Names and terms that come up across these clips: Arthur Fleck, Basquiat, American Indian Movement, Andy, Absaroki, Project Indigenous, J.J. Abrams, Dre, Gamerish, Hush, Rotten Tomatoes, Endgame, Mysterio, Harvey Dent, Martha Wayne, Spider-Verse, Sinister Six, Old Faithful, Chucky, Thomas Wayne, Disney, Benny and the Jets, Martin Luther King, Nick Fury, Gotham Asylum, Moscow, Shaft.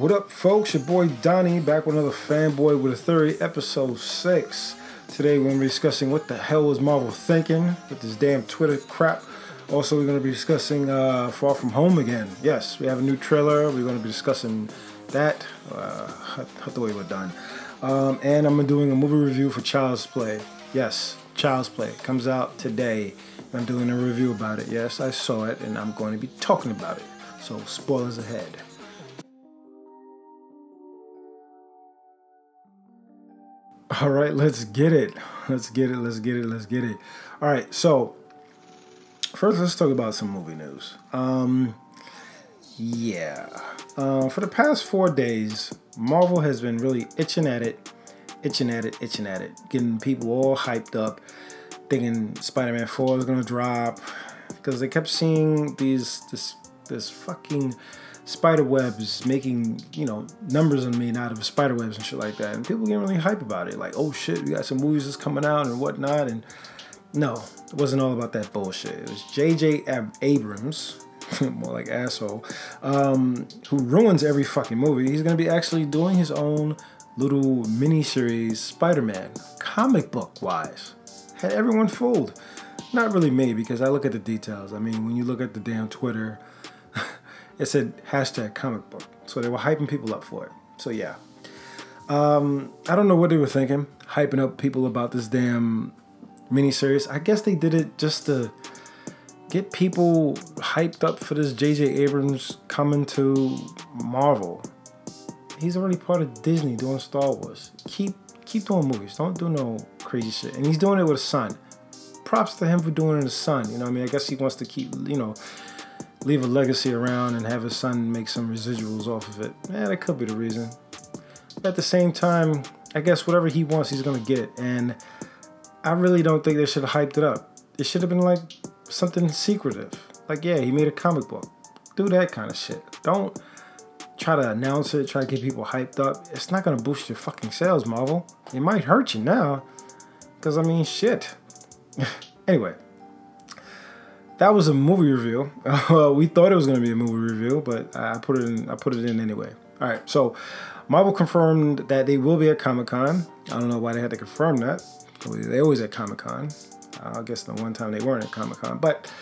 What up, folks? Your boy Donnie back with another fanboy with a theory, episode 6. Today we're going to be discussing what the hell is Marvel thinking with this damn Twitter crap. Also, we're going to be discussing Far From Home again. Yes, we have a new trailer. We're going to be discussing that. Out the way we're done. And I'm doing a movie review for Child's Play. Yes, Child's Play comes out today. I'm doing a review about it. Yes, I saw it and I'm going to be talking about it. So, spoilers ahead. All right, let's get it. Let's get it. All right, so first, let's talk about some movie news. For the past 4 days, Marvel has been really itching at it, getting people all hyped up, thinking Spider-Man 4 is gonna drop because they kept seeing this fucking spider webs making, numbers on me out of spider webs and shit like that. And people getting really hype about it. Like, oh shit, we got some movies that's coming out and whatnot. And no, it wasn't all about that bullshit. It was J.J. Abrams, more like asshole, who ruins every fucking movie. He's going to be actually doing his own little mini-series Spider-Man, comic book-wise. Had everyone fooled. Not really me, because I look at the details. I mean, when you look at the damn Twitter, it said hashtag comic book. So they were hyping people up for it. So yeah. I don't know what they were thinking, hyping up people about this damn miniseries. I guess they did it just to get people hyped up for this J.J. Abrams coming to Marvel. He's already part of Disney doing Star Wars. Keep doing movies. Don't do no crazy shit. And he's doing it with his son. Props to him for doing it with his son. You know what I mean? I guess he wants to keep, leave a legacy around and have his son make some residuals off of it. Yeah, that could be the reason. But at the same time, I guess whatever he wants, he's going to get it. And I really don't think they should have hyped it up. It should have been like something secretive. Like, yeah, he made a comic book. Do that kind of shit. Don't try to announce it, try to get people hyped up. It's not going to boost your fucking sales, Marvel. It might hurt you now. Because, shit. Anyway. That was a movie review. We thought it was going to be a movie review, but I put it in anyway. All right, so Marvel confirmed that they will be at Comic-Con. I don't know why they had to confirm that. They always at Comic-Con. I guess the one time they weren't at Comic-Con. But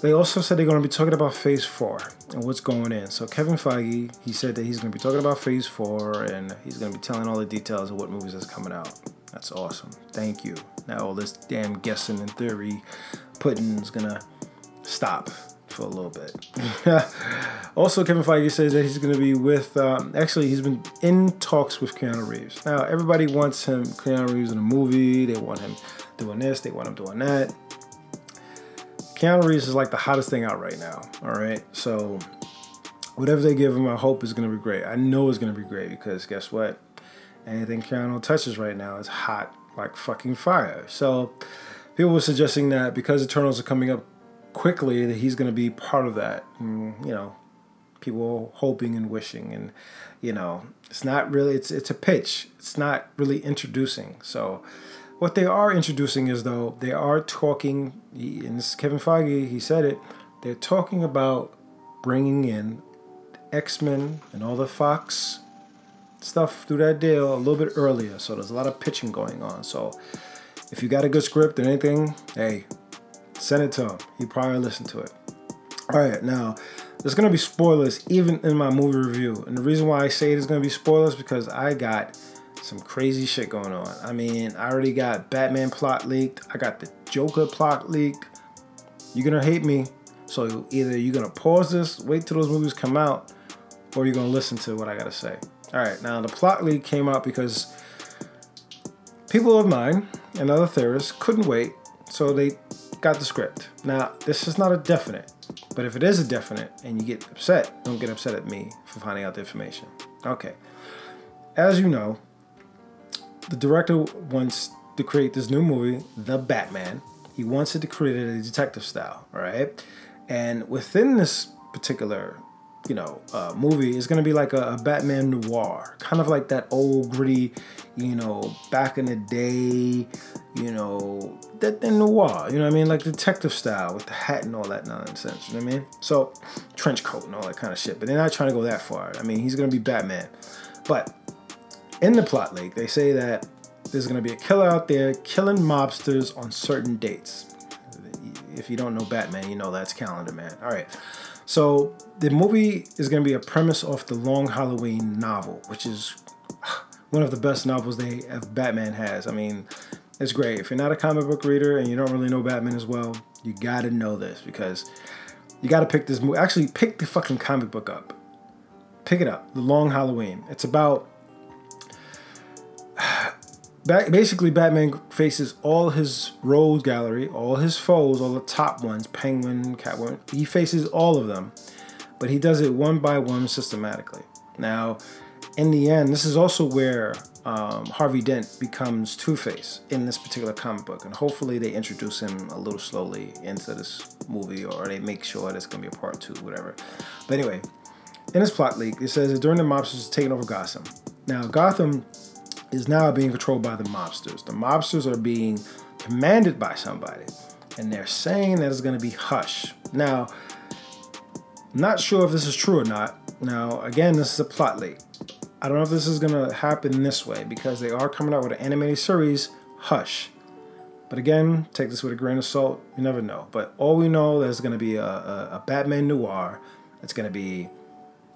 they also said they're going to be talking about Phase 4 and what's going in. So Kevin Feige, he said that he's going to be talking about Phase 4 and he's going to be telling all the details of what movies is coming out. That's awesome. Thank you. Now all this damn guessing and theory pudding is gonna stop for a little bit. Also, Kevin Feige says that he's gonna be with. Actually, he's been in talks with Keanu Reeves. Now everybody wants him, Keanu Reeves, in a movie. They want him doing this. They want him doing that. Keanu Reeves is like the hottest thing out right now. All right, so whatever they give him, I hope is gonna be great. I know it's gonna be great because guess what? Anything Keanu touches right now is hot like fucking fire. So people were suggesting that because Eternals are coming up quickly, that he's going to be part of that. And, people hoping and wishing. And, it's not really, it's a pitch. It's not really introducing. So what they are introducing is, though, they are talking, and this is Kevin Feige, he said it, they're talking about bringing in X-Men and all the Fox stuff through that deal a little bit earlier. So there's a lot of pitching going on. So if you got a good script and anything, hey, send it to him. He probably listened to it. All right, now there's gonna be spoilers even in my movie review, and the reason why I say it's gonna be spoilers because I got some crazy shit going on. I already got Batman plot leaked. I got the Joker plot leaked. You're gonna hate me. So either you're gonna pause this, wait till those movies come out, or you're gonna listen to what I gotta say. All right, now the plot leak came out because people of mine and other theorists couldn't wait, so they got the script. Now, this is not a definite, but if it is a definite and you get upset, don't get upset at me for finding out the information. Okay. As you know, the director wants to create this new movie, The Batman. He wants it to create a detective style, all right? And within this particular movie is going to be like a Batman noir, kind of like that old gritty, back in the day, that thing noir, like detective style with the hat and all that nonsense, So trench coat and all that kind of shit, but they're not trying to go that far. He's going to be Batman. But in the plot leak, they say that there's going to be a killer out there killing mobsters on certain dates. If you don't know Batman, that's Calendar Man. All right. So the movie is going to be a premise off The Long Halloween novel, which is one of the best novels Batman has. It's great. If you're not a comic book reader and you don't really know Batman as well, you got to know this because you got to pick this movie. Actually, pick the fucking comic book up. Pick it up. The Long Halloween. It's about... basically, Batman faces all his road gallery, all his foes, all the top ones, Penguin, Catwoman. He faces all of them, but he does it one by one systematically. Now, in the end, this is also where Harvey Dent becomes Two-Face in this particular comic book, and hopefully they introduce him a little slowly into this movie, or they make sure there's going to be a part two, whatever. But anyway, in this plot leak, it says that during the mobsters taking over Gotham. Now, Gotham is now being controlled by the mobsters. The mobsters are being commanded by somebody, and they're saying that it's going to be Hush. Now, not sure if this is true or not. Now, again, this is a plot leak. I don't know if this is going to happen this way because they are coming out with an animated series, Hush. But again, take this with a grain of salt. You never know. But all we know, there's going to be a Batman noir. It's going to be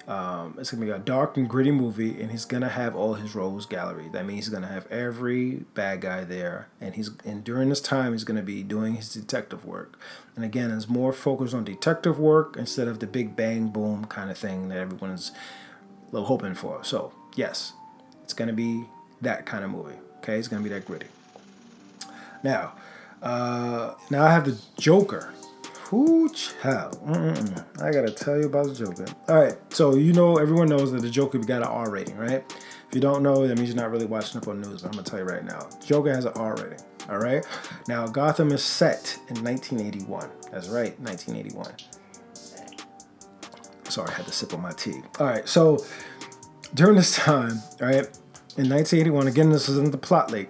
it's going to be a dark and gritty movie, and he's going to have all his rogues gallery. That means he's going to have every bad guy there, and during this time, he's going to be doing his detective work. And again, it's more focused on detective work instead of the big bang boom kind of thing that everyone's hoping for. So, yes, it's going to be that kind of movie. Okay, it's going to be that gritty. Now I have the Joker. Ooh, child. I gotta tell you about the Joker. All right, so everyone knows that the Joker got an R rating, right? If you don't know, that means you're not really watching up on news. But I'm gonna tell you right now, Joker has an R rating. All right. Now Gotham is set in 1981. That's right, 1981. Sorry, I had to sip on my tea. All right, so during this time, all right, in 1981, again, this is in the plot leak.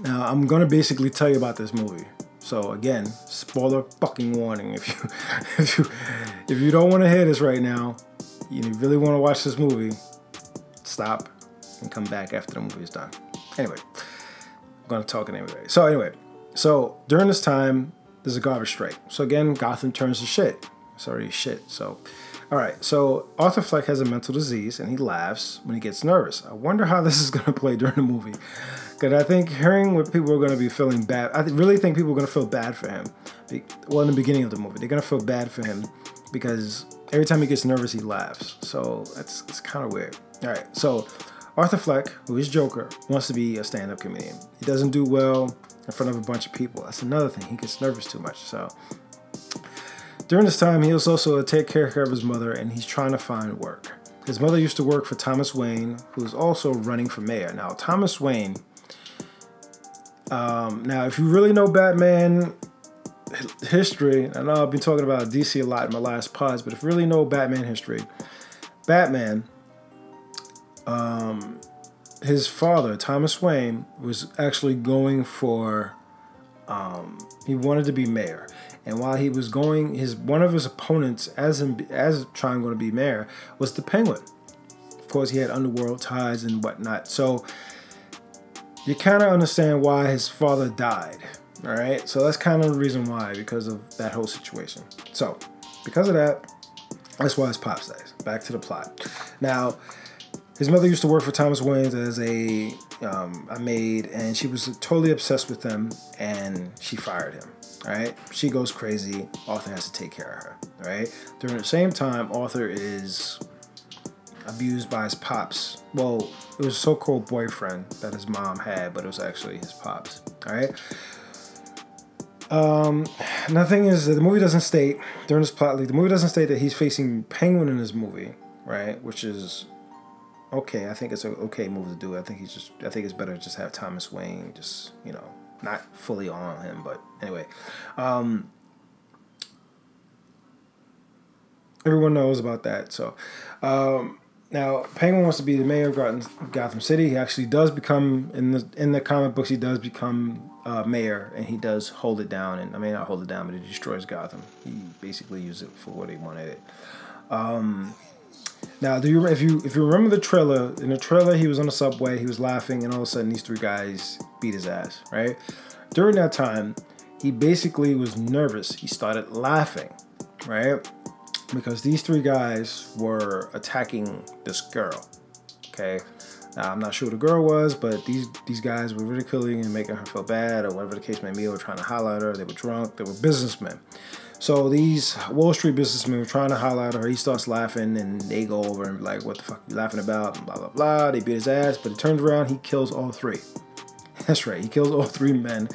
Now I'm gonna basically tell you about this movie. So again, spoiler fucking warning. If you don't want to hear this right now, you really want to watch this movie, stop and come back after the movie is done. Anyway, I'm gonna talk anyway. So during this time, there's a garbage strike. So again, Gotham turns to shit. It's already shit. So, all right. So Arthur Fleck has a mental disease, and he laughs when he gets nervous. I wonder how this is gonna play during the movie. Because I think hearing what people are going to be feeling bad, I really think people are going to feel bad for him. Well, in the beginning of the movie, they're going to feel bad for him because every time he gets nervous, he laughs. So it's kind of weird. All right. So Arthur Fleck, who is Joker, wants to be a stand-up comedian. He doesn't do well in front of a bunch of people. That's another thing. He gets nervous too much. So during this time, he was also taking care of his mother, and he's trying to find work. His mother used to work for Thomas Wayne, who's also running for mayor. Now, Thomas Wayne... now, if you really know Batman history, I know I've been talking about DC a lot in my last pods, but if you really know Batman history, his father, Thomas Wayne, was actually going for, he wanted to be mayor. And while he was going, one of his opponents as trying to be mayor was the Penguin. Of course, he had underworld ties and whatnot. So, you kind of understand why his father died, all right? So that's kind of the reason why, because of that whole situation. So because of that, that's why his pops dies. Back to the plot. Now, his mother used to work for Thomas Wayne as a maid, and she was totally obsessed with him, and she fired him, all right? She goes crazy. Arthur has to take care of her, all right? During the same time, Arthur is... abused by his pops. Well, it was a so-called boyfriend that his mom had, but it was actually his pops. All right. And the thing is that the movie doesn't state that he's facing Penguin in this movie, right? Which is okay. I think it's an okay move to do. I think it's better to just have Thomas Wayne just, not fully on him, but anyway. Everyone knows about that. So now Penguin wants to be the mayor of Gotham City. He actually does become, in the comic books, he does become mayor, and he does hold it down. And I mean, not hold it down, but he destroys Gotham. He basically used it for what he wanted it. Now, if you remember the trailer? In the trailer, he was on the subway, he was laughing, and all of a sudden, these three guys beat his ass. Right? During that time, he basically was nervous. He started laughing, right? Because these three guys were attacking this girl. Okay, now I'm not sure who the girl was, but these guys were ridiculing and making her feel bad, or whatever the case may be. They were trying to holler at her. They were drunk. They were businessmen. So these Wall Street businessmen were trying to holler at her. He starts laughing, and they go over and be like, "What the fuck are you laughing about?" And blah blah blah. They beat his ass, but he turns around. He kills all three. That's right. He kills all three men,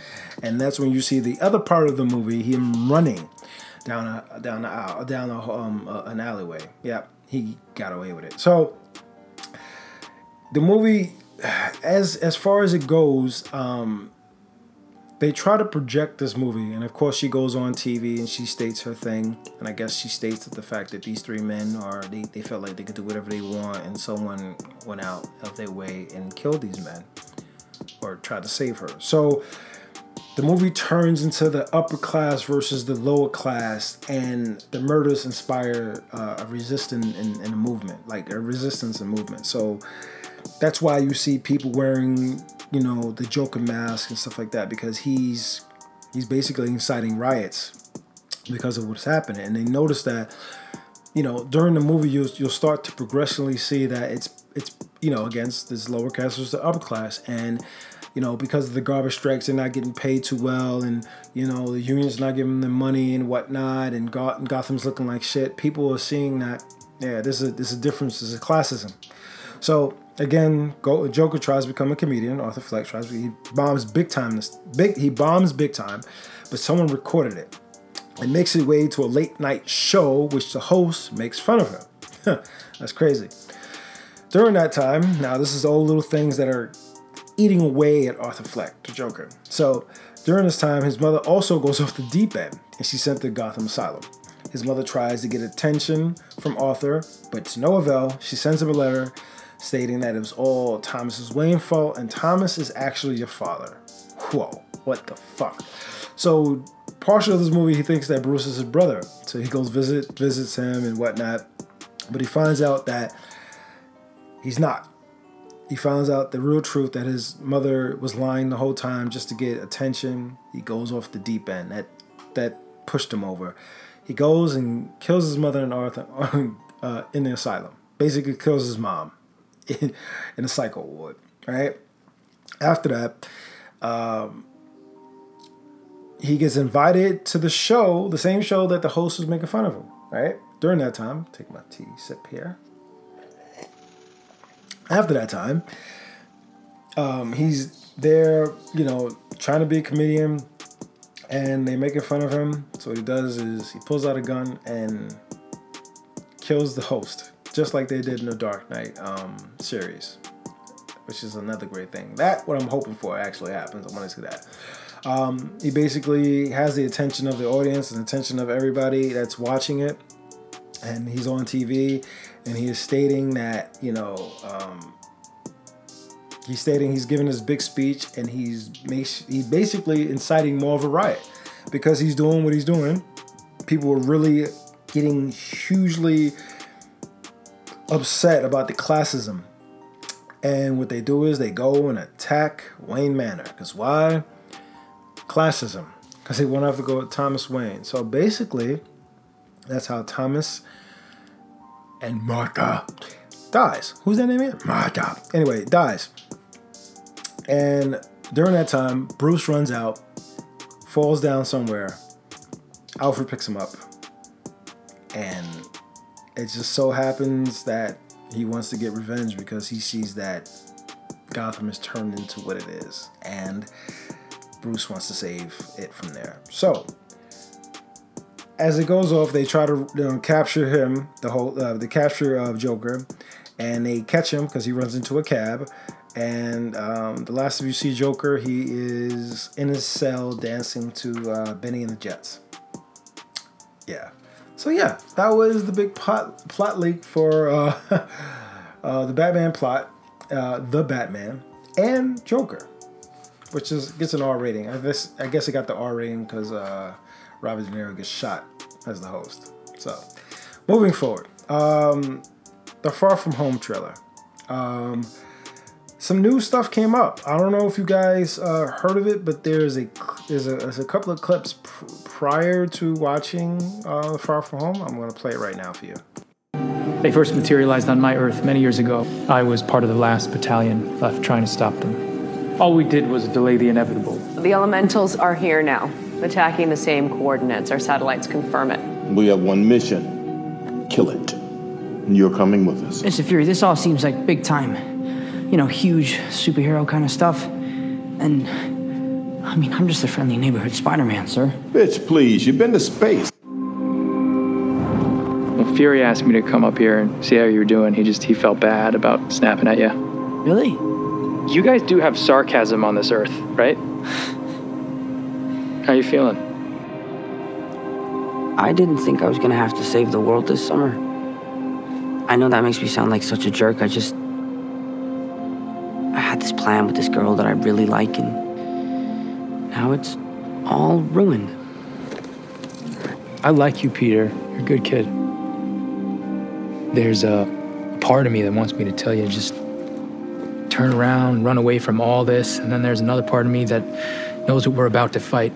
and that's when you see the other part of the movie, him running down an alleyway. Yeah, he got away with it. So the movie, as far as it goes, they try to project this movie, and of course she goes on TV and she states her thing, and I guess she states that the fact that these three men are, they felt like they could do whatever they want, and someone went out of their way and killed these men, or tried to save her. So the movie turns into the upper class versus the lower class, and the murders inspire a resistance and a movement, like a resistance and movement. So that's why you see people wearing, the Joker mask and stuff like that, because he's basically inciting riots because of what's happening. And they notice that, during the movie, you'll start to progressively see that it's against this lower class versus the upper class, and because of the garbage strikes, they're not getting paid too well, and the union's not giving them money and whatnot, and Gotham's looking like shit. People are seeing that, yeah, this is a difference, this is a classism. So again, Joker tries to become a comedian. Arthur Fleck bombs big time, but someone recorded it. It makes its way to a late night show, which the host makes fun of him. That's crazy. During that time, now this is all little things that are eating away at Arthur Fleck, the Joker. So during this time, his mother also goes off the deep end, and she's sent to Gotham Asylum. His mother tries to get attention from Arthur, but to no avail. She sends him a letter stating that it was all Thomas Wayne's fault, and Thomas is actually your father. Whoa, what the fuck? So partial of this movie, he thinks that Bruce is his brother, so he goes visits him and whatnot, but he finds out that he's not. He finds out the real truth, that his mother was lying the whole time just to get attention. He goes off the deep end. That pushed him over. He goes and kills his mother and Arthur in the asylum. Basically kills his mom in a psycho ward, right? After that, he gets invited to the show, the same show that the host was making fun of him, right? During that time, take my tea sip here. After that time, he's there, trying to be a comedian, and they're making fun of him. So what he does is he pulls out a gun and kills the host, just like they did in the Dark Knight series, which is another great thing. That's what I'm hoping for actually happens. I want to see that. He basically has the attention of the audience and attention of everybody that's watching it, and he's on TV. And he is stating that, he's giving his big speech, and he's basically inciting more of a riot because he's doing what he's doing. People are really getting hugely upset about the classism. And what they do is they go and attack Wayne Manor. Because why? Classism. Because they want to have to go with Thomas Wayne. So basically, that's how Thomas and Martha dies. Who's that name again? Martha. Anyway, dies. And during that time, Bruce runs out, falls down somewhere. Alfred picks him up. And it just so happens that he wants to get revenge because he sees that Gotham is turned into what it is. And Bruce wants to save it from there. So as it goes off, they try to capture him, the capture of Joker, and they catch him because he runs into a cab. And the last of you see Joker, he is in his cell dancing to Benny and the Jets. Yeah. So yeah, that was the big plot leak for the Batman plot, the Batman, and Joker, which gets an R rating. I guess it got the R rating because Robert De Niro gets shot as the host. So moving forward, the Far From Home trailer. Some new stuff came up. I don't know if you guys heard of it, but there's a couple of clips prior to watching Far From Home. I'm going to play it right now for you. They first materialized on my Earth many years ago. I was part of the last battalion left trying to stop them. All we did was delay the inevitable. The elementals are here now, attacking the same coordinates. Our satellites confirm it. We have one mission. Kill it. You're coming with us. Mr. Fury, this all seems like big time. You know, huge superhero kind of stuff. And, I mean, I'm just a friendly neighborhood Spider-Man, sir. Bitch, please, you've been to space. When Fury asked me to come up here and see how you were doing, he felt bad about snapping at you. Really? You guys do have sarcasm on this Earth, right? How you feeling? I didn't think I was gonna have to save the world this summer. I know that makes me sound like such a jerk, I had this plan with this girl that I really like, and now it's all ruined. I like you, Peter. You're a good kid. There's a part of me that wants me to tell you to just turn around, run away from all this, and then there's another part of me that knows what we're about to fight,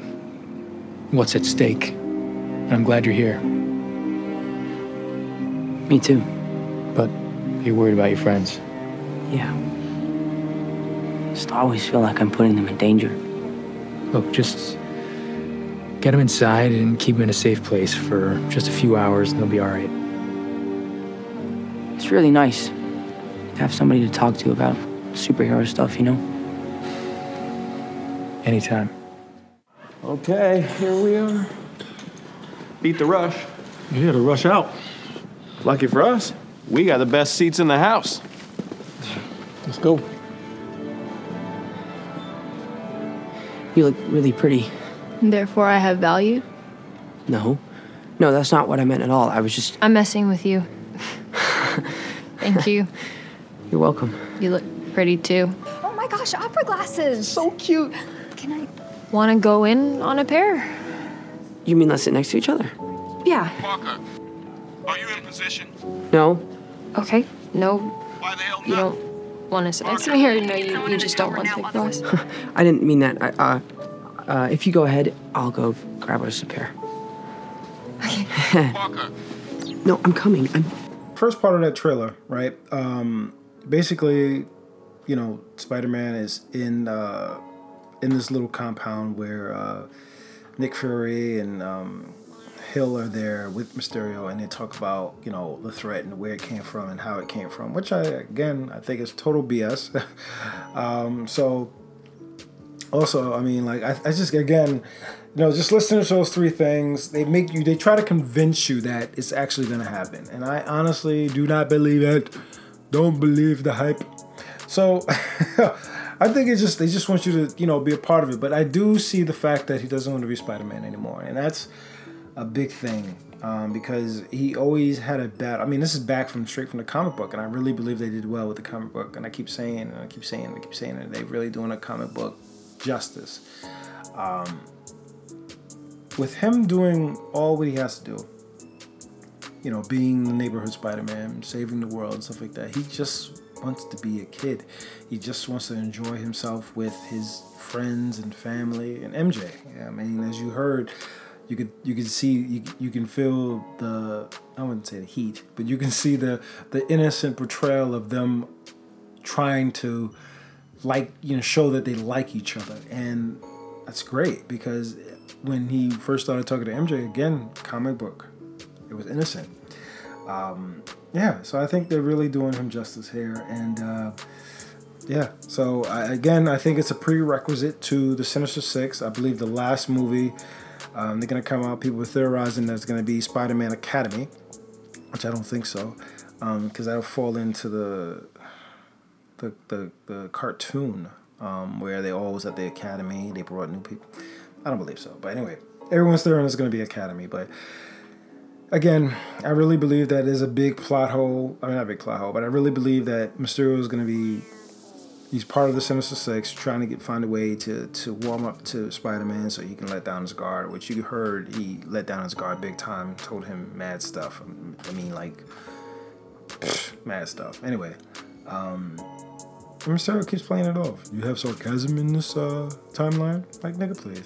what's at stake, and I'm glad you're here. Me too. But you're worried about your friends. Yeah. Just always feel like I'm putting them in danger. Look, just get them inside and keep them in a safe place for just a few hours and they'll be all right. It's really nice to have somebody to talk to about superhero stuff, you know? Anytime. Okay, here we are. Beat the rush. You gotta rush out. Lucky for us, we got the best seats in the house. Let's go. You look really pretty. And therefore, I have value? No, that's not what I meant at all. I was just... I'm messing with you. Thank you. You're welcome. You look pretty, too. Oh, my gosh, opera glasses. So cute. Can I... Want to go in on a pair? You mean let's sit next to each other? Yeah. Parker, are you in position? No. Okay, no. Why the hell not? You don't... Want to sit next to me here? No, you just don't want to take those. I didn't mean that. If you go ahead, I'll go grab us a pair. Okay. No, I'm coming. First part of that trailer, right? Basically, you know, Spider-Man is in this little compound where Nick Fury and Hill are there with Mysterio, and they talk about, you know, the threat and where it came from and how it came from, which I think is total BS. I just, again, you know, just listening to those three things, they try to convince you that it's actually going to happen. And I honestly do not believe it. Don't believe the hype. So I think it's just, they just want you to, you know, be a part of it. But I do see the fact that he doesn't want to be Spider-Man anymore. And that's a big thing, because he always had a bad... I mean, this is straight from the comic book, and I really believe they did well with the comic book, and I keep saying that they're really doing a comic book justice. With him doing all what he has to do, you know, being the neighborhood Spider-Man, saving the world, stuff like that, he just wants to be a kid. He just wants to enjoy himself with his friends and family and MJ. I mean, as you heard... You can feel the, I wouldn't say the heat, but you can see the innocent portrayal of them trying to, like, you know, show that they like each other. And that's great, because when he first started talking to MJ, again, comic book, it was innocent. So I think they're really doing him justice here. And I think it's a prerequisite to the Sinister Six. I believe the last movie... they're going to come out, people are theorizing there's going to be Spider-Man Academy, which I don't think so, because that'll fall into the cartoon where they all was at the academy, they brought new people. I don't believe so. But anyway, everyone's theorizing it's going to be Academy, but Again, I really believe that is a big plot hole. I mean, not a big plot hole, but I really believe that Mysterio is going to be... He's part of the Sinister Six, trying to find a way to warm up to Spider-Man so he can let down his guard, which you heard he let down his guard big time, told him mad stuff. I mean, like, mad stuff. Anyway, Mysterio keeps playing it off. You have sarcasm in this timeline? Like, nigga, please.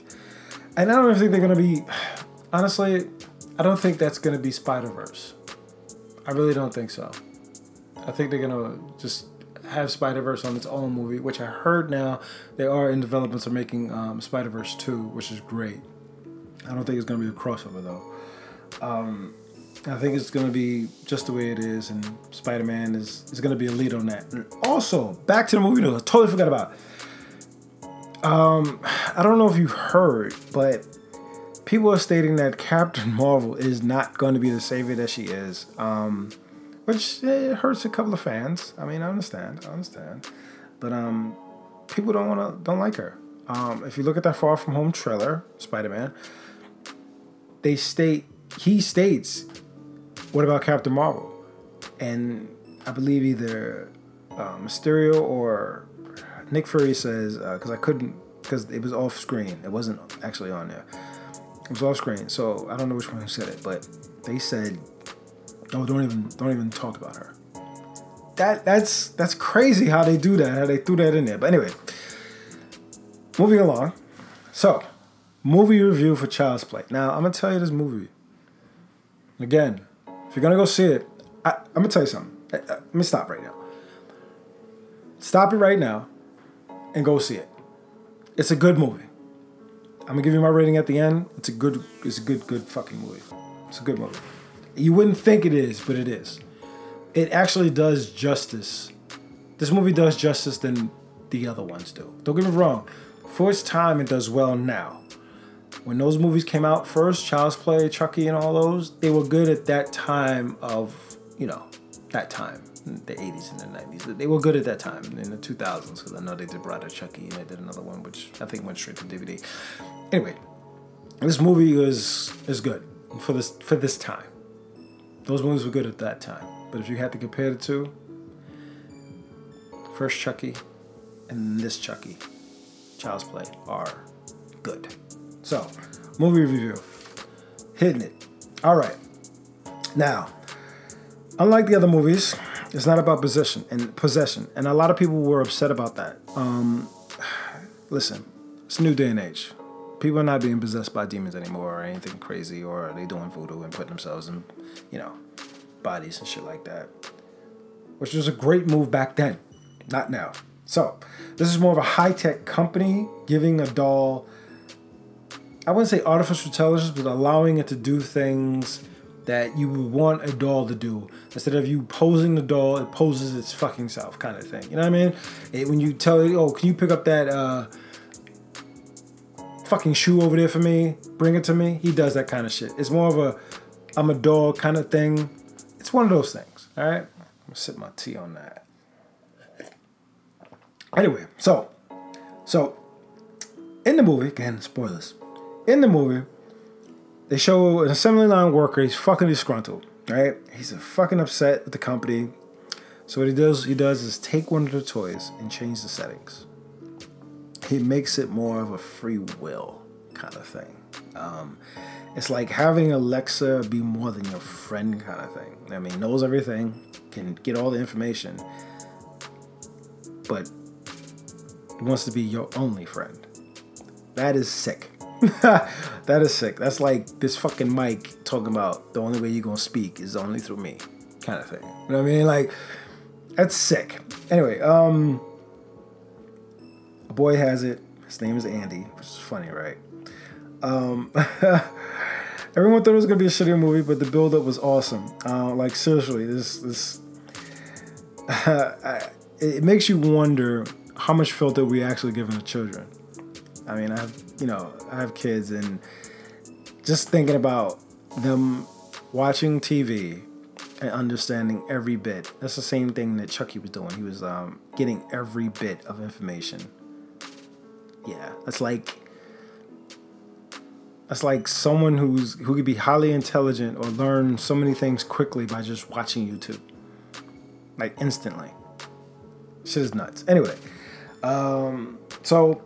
And I don't think they're going to be... Honestly, I don't think that's going to be Spider-Verse. I really don't think so. I think they're going to just... have Spider-Verse on its own movie, which I heard now they are in developments of making Spider-Verse 2, which is great. I don't think it's going to be a crossover, though. I think it's going to be just the way it is, and Spider-Man is going to be a lead on that. And also, back to the movie news. I totally forgot about it. I don't know if you heard, but people are stating that Captain Marvel is not going to be the savior that she is. Which it hurts a couple of fans. I mean, I understand, but people don't like her. If you look at that Far From Home trailer, Spider-Man, he states, "What about Captain Marvel?" And I believe either Mysterio or Nick Fury says, because it was off screen. It wasn't actually on there. It was off screen, so I don't know which one said it, but they said. Oh, don't even talk about her. That's crazy how they do that, how they threw that in there. But anyway, moving along. So, movie review for Child's Play. Now, I'm going to tell you this movie. Again, if you're going to go see it, I'm going to tell you something. Let me stop right now. Stop it right now and go see it. It's a good movie. I'm going to give you my rating at the end. It's a good fucking movie. It's a good movie. You wouldn't think it is, but it is. It actually does justice. This movie does justice than the other ones do. Don't get me wrong. For its time, it does well now. When those movies came out first, Child's Play, Chucky, and all those, they were good at that time of, that time. The 80s and the 90s. They were good at that time. In the 2000s, because I know they did Brother Chucky, and they did another one, which I think went straight to DVD. Anyway, this movie is good for this time. Those movies were good at that time. But if you had to compare the two, first Chucky and this Chucky, Child's Play, are good. So, movie review. Hitting it. All right. Now, unlike the other movies, it's not about possession. And a lot of people were upset about that. Listen, it's a new day and age. People are not being possessed by demons anymore or anything crazy, or they doing voodoo and putting themselves in, bodies and shit like that. Which was a great move back then, not now. So, this is more of a high-tech company giving a doll, I wouldn't say artificial intelligence, but allowing it to do things that you would want a doll to do. Instead of you posing the doll, it poses its fucking self kind of thing. You know what I mean? When you tell it, oh, can you pick up that... fucking shoe over there for me, bring it to me. He does that kind of shit. It's more of a I'm a dog kind of thing. It's one of those things. All right, I'm gonna sip my tea on that. Anyway, so in the movie, again, spoilers, in the movie they show an assembly line worker. He's fucking disgruntled, right? He's fucking upset with the company. So what he does is take one of the toys and change the settings. It makes it more of a free will kind of thing. It's like having Alexa be more than your friend kind of thing. I mean, knows everything, can get all the information, but wants to be your only friend. That is sick. That is sick. That's like this fucking mic talking about the only way you're going to speak is only through me kind of thing. You know what I mean? Like, that's sick. Anyway, a boy has it. His name is Andy, which is funny, right? Everyone thought it was going to be a shitty movie, but the build-up was awesome. Like, seriously, it makes you wonder how much filter we actually giving to children. I mean, I have kids, and just thinking about them watching TV and understanding every bit. That's the same thing that Chucky was doing. He was getting every bit of information. Yeah, that's like That's like someone who could be highly intelligent or learn so many things quickly by just watching YouTube. Like instantly. Shit is nuts. Anyway, I'm not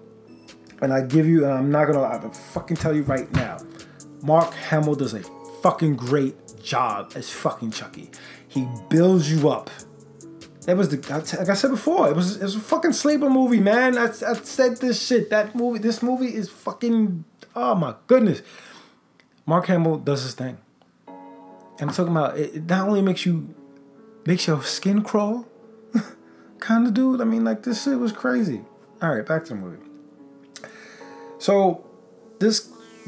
going to fucking tell you right now. Mark Hamill does a fucking great job as fucking Chucky. He builds you up. It was like I said before, it was a fucking sleeper movie, man. I said this shit. This movie is fucking, oh my goodness. Mark Hamill does his thing. And I'm talking about, it not only makes your skin crawl, kind of dude. I mean, like, this shit was crazy. All right, back to the movie. So,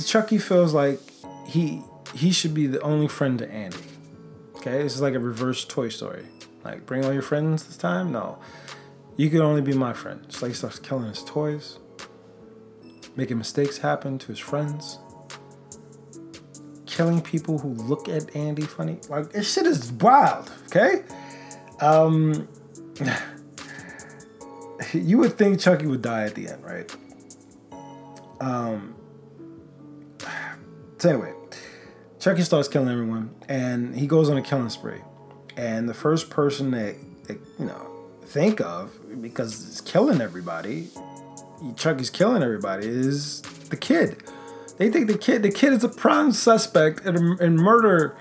Chucky feels like he should be the only friend to Andy. Okay, this is like a reverse Toy Story. Like, bring all your friends this time? No. You could only be my friend. It's like he starts killing his toys, making mistakes happen to his friends, killing people who look at Andy funny. Like, this shit is wild, okay? You would think Chucky would die at the end, right? So anyway, Chucky starts killing everyone, and he goes on a killing spree. And the first person that think of, because it's killing everybody, Chucky's killing everybody, is the kid. They think the kid is a prime suspect in murder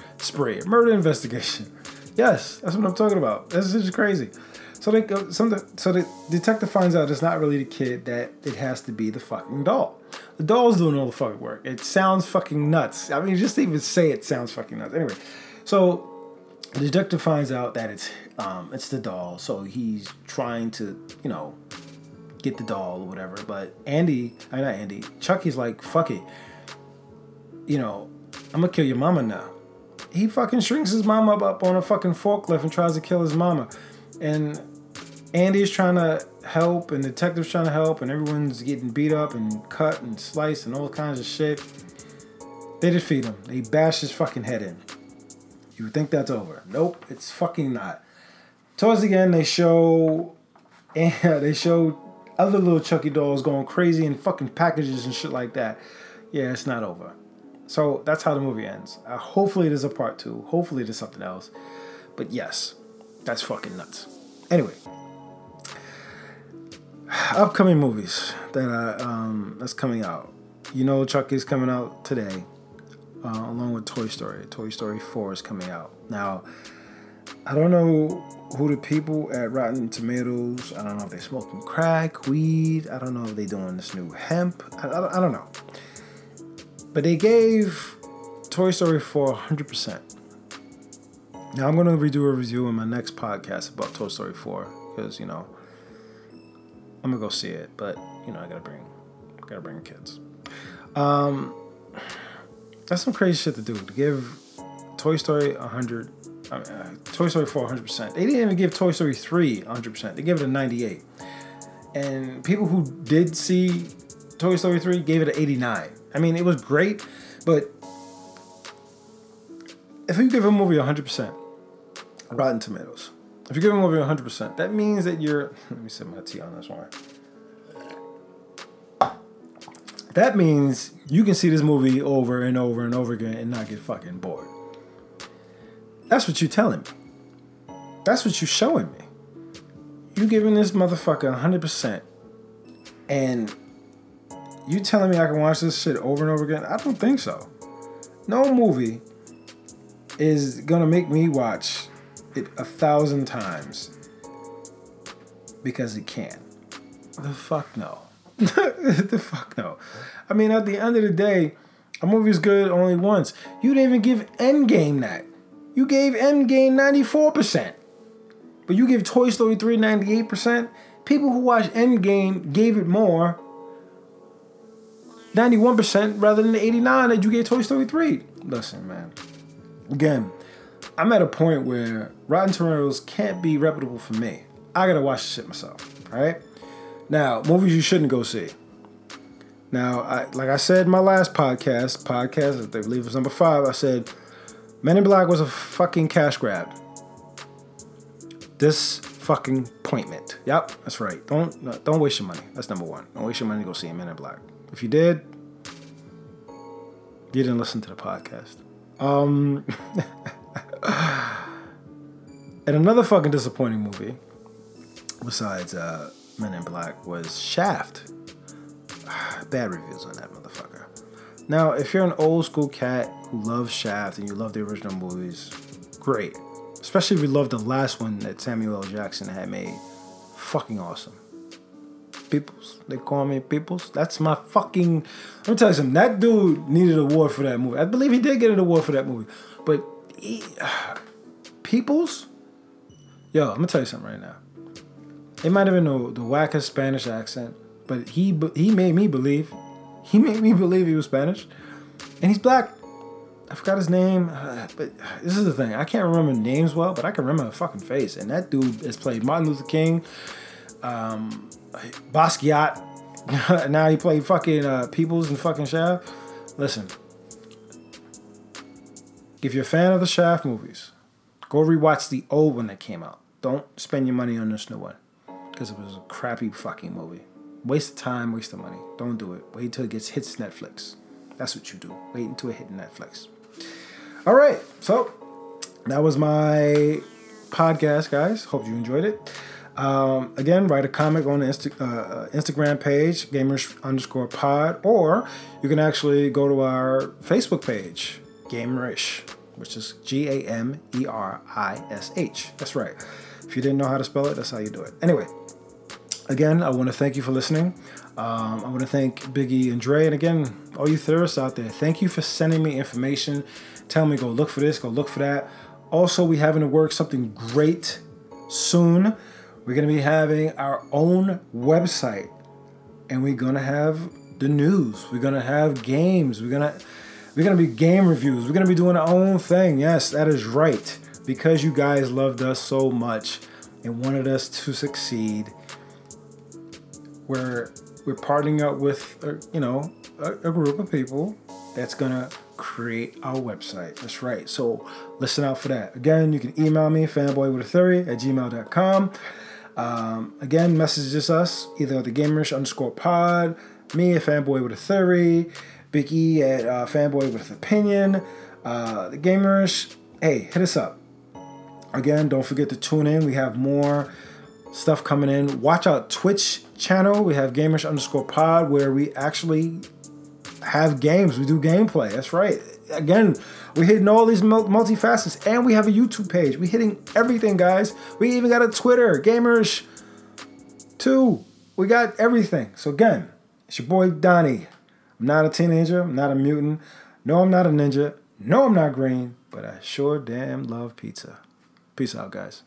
investigation. Yes, that's what I'm talking about. This is crazy. So the detective finds out it's not really the kid, that it has to be the fucking doll. The doll's doing all the fucking work. It sounds fucking nuts. I mean, just to even say it sounds fucking nuts. Anyway, so the detective finds out that it's the doll, so he's trying to, get the doll or whatever. But Chucky's like, fuck it. I'm gonna kill your mama now. He fucking shrinks his mama up on a fucking forklift and tries to kill his mama. And Andy's trying to help, and the detective's trying to help, and everyone's getting beat up and cut and sliced and all kinds of shit. They defeat him. They bash his fucking head in. You would think that's over. Nope, it's fucking not. Towards the end, they show other little Chucky dolls going crazy in fucking packages and shit like that. Yeah, it's not over. So that's how the movie ends. Hopefully there's a part 2. Hopefully there's something else. But yes, that's fucking nuts. Anyway, upcoming movies that that's coming out. Chucky's coming out today. Along with Toy Story. Toy Story 4 is coming out. Now, I don't know who the people at Rotten Tomatoes, I don't know if they're smoking crack, weed, I don't know if they're doing this new hemp, I don't know. But they gave Toy Story 4 100%. Now, I'm going to redo a review in my next podcast about Toy Story 4, because, I'm going to go see it, but, I got to bring kids. That's some crazy shit to do. To give Toy Story 100... Toy Story 4 100%. They didn't even give Toy Story 3 100%. They gave it a 98. And people who did see Toy Story 3 gave it an 89. I mean, it was great, but... if you give a movie 100%... Rotten Tomatoes. If you give a movie 100%, that means that you're... let me set my tea on this one. That means you can see this movie over and over and over again and not get fucking bored. That's what you're telling me. That's what you're showing me. You giving this motherfucker 100%. And you telling me I can watch this shit over and over again? I don't think so. No movie is gonna make me watch it 1,000 times because it can. The fuck no. The fuck no. I mean, at the end of the day, a movie's good only once. You didn't even give Endgame that. You gave Endgame 94%. But you give Toy Story 3 98%. People who watched Endgame gave it more, 91% rather than the 89% that you gave Toy Story 3. Listen, man. Again, I'm at a point where Rotten Tomatoes can't be reputable for me. I gotta watch this shit myself. Alright? Now, movies you shouldn't go see. Now, like I said in my last podcast, I believe it was number 5, I said, Men in Black was a fucking cash grab. This fucking appointment. Yep, that's right. Don't waste your money. That's number 1. Don't waste your money to go see Men in Black. If you did, You didn't listen to the podcast. And another fucking disappointing movie, besides Men in Black, was Shaft. Bad reviews on that motherfucker. Now, if you're an old school cat who loves Shaft and you love the original movies, great. Especially if you love the last one that Samuel L. Jackson had made. Fucking awesome. Peoples. They call me Peoples. That's my fucking... Let me tell you something. That dude needed an award for that movie. I believe he did get an award for that movie. But he... Peoples? Yo, I'm going to tell you something right now. It might have been the wackest Spanish accent, but he made me believe. He made me believe he was Spanish. And he's black. I forgot his name. But this is the thing. I can't remember names well, but I can remember a fucking face. And that dude has played Martin Luther King, Basquiat. Now he played fucking Peoples and fucking Shaft. Listen, if you're a fan of the Shaft movies, go rewatch the old one that came out. Don't spend your money on this new one, because it was a crappy fucking movie. Waste of time, waste of money. Don't do it. Wait until it hits Netflix. That's what you do. Wait until it hits Netflix. All right. So that was my podcast, guys. Hope you enjoyed it. Again, write a comment on the Instagram page, gamerish_pod, or you can actually go to our Facebook page, Gamerish, which is Gamerish. That's right. If you didn't know how to spell it, that's how you do it. Anyway, again, I want to thank you for listening. I want to thank Biggie and Dre. And again, all you theorists out there, thank you for sending me information. Tell me, go look for this, go look for that. Also, we have in the works something great soon. We're going to be having our own website, and we're going to have the news. We're going to have games. We're going to be game reviews. We're going to be doing our own thing. Yes, that is right. Because you guys loved us so much and wanted us to succeed, we're partnering up with a group of people that's going to create our website. That's right. So listen out for that. Again, you can email me, fanboywithatheory@gmail.com. Again, messages us either the gamerish_pod, me at fanboy with a theory, Big E at fanboy with opinion, the gamerish. Hey, hit us up. Again, don't forget to tune in. We have more stuff coming in. Watch our Twitch channel. We have gamerish_pod, where we actually have games. We do gameplay. That's right. Again, we're hitting all these multifacets, and we have a YouTube page. We're hitting everything, guys. We even got a Twitter, Gamerish2. We got everything. So again, it's your boy Donnie. I'm not a teenager. I'm not a mutant. No, I'm not a ninja. No, I'm not green. But I sure damn love pizza. Peace out, guys.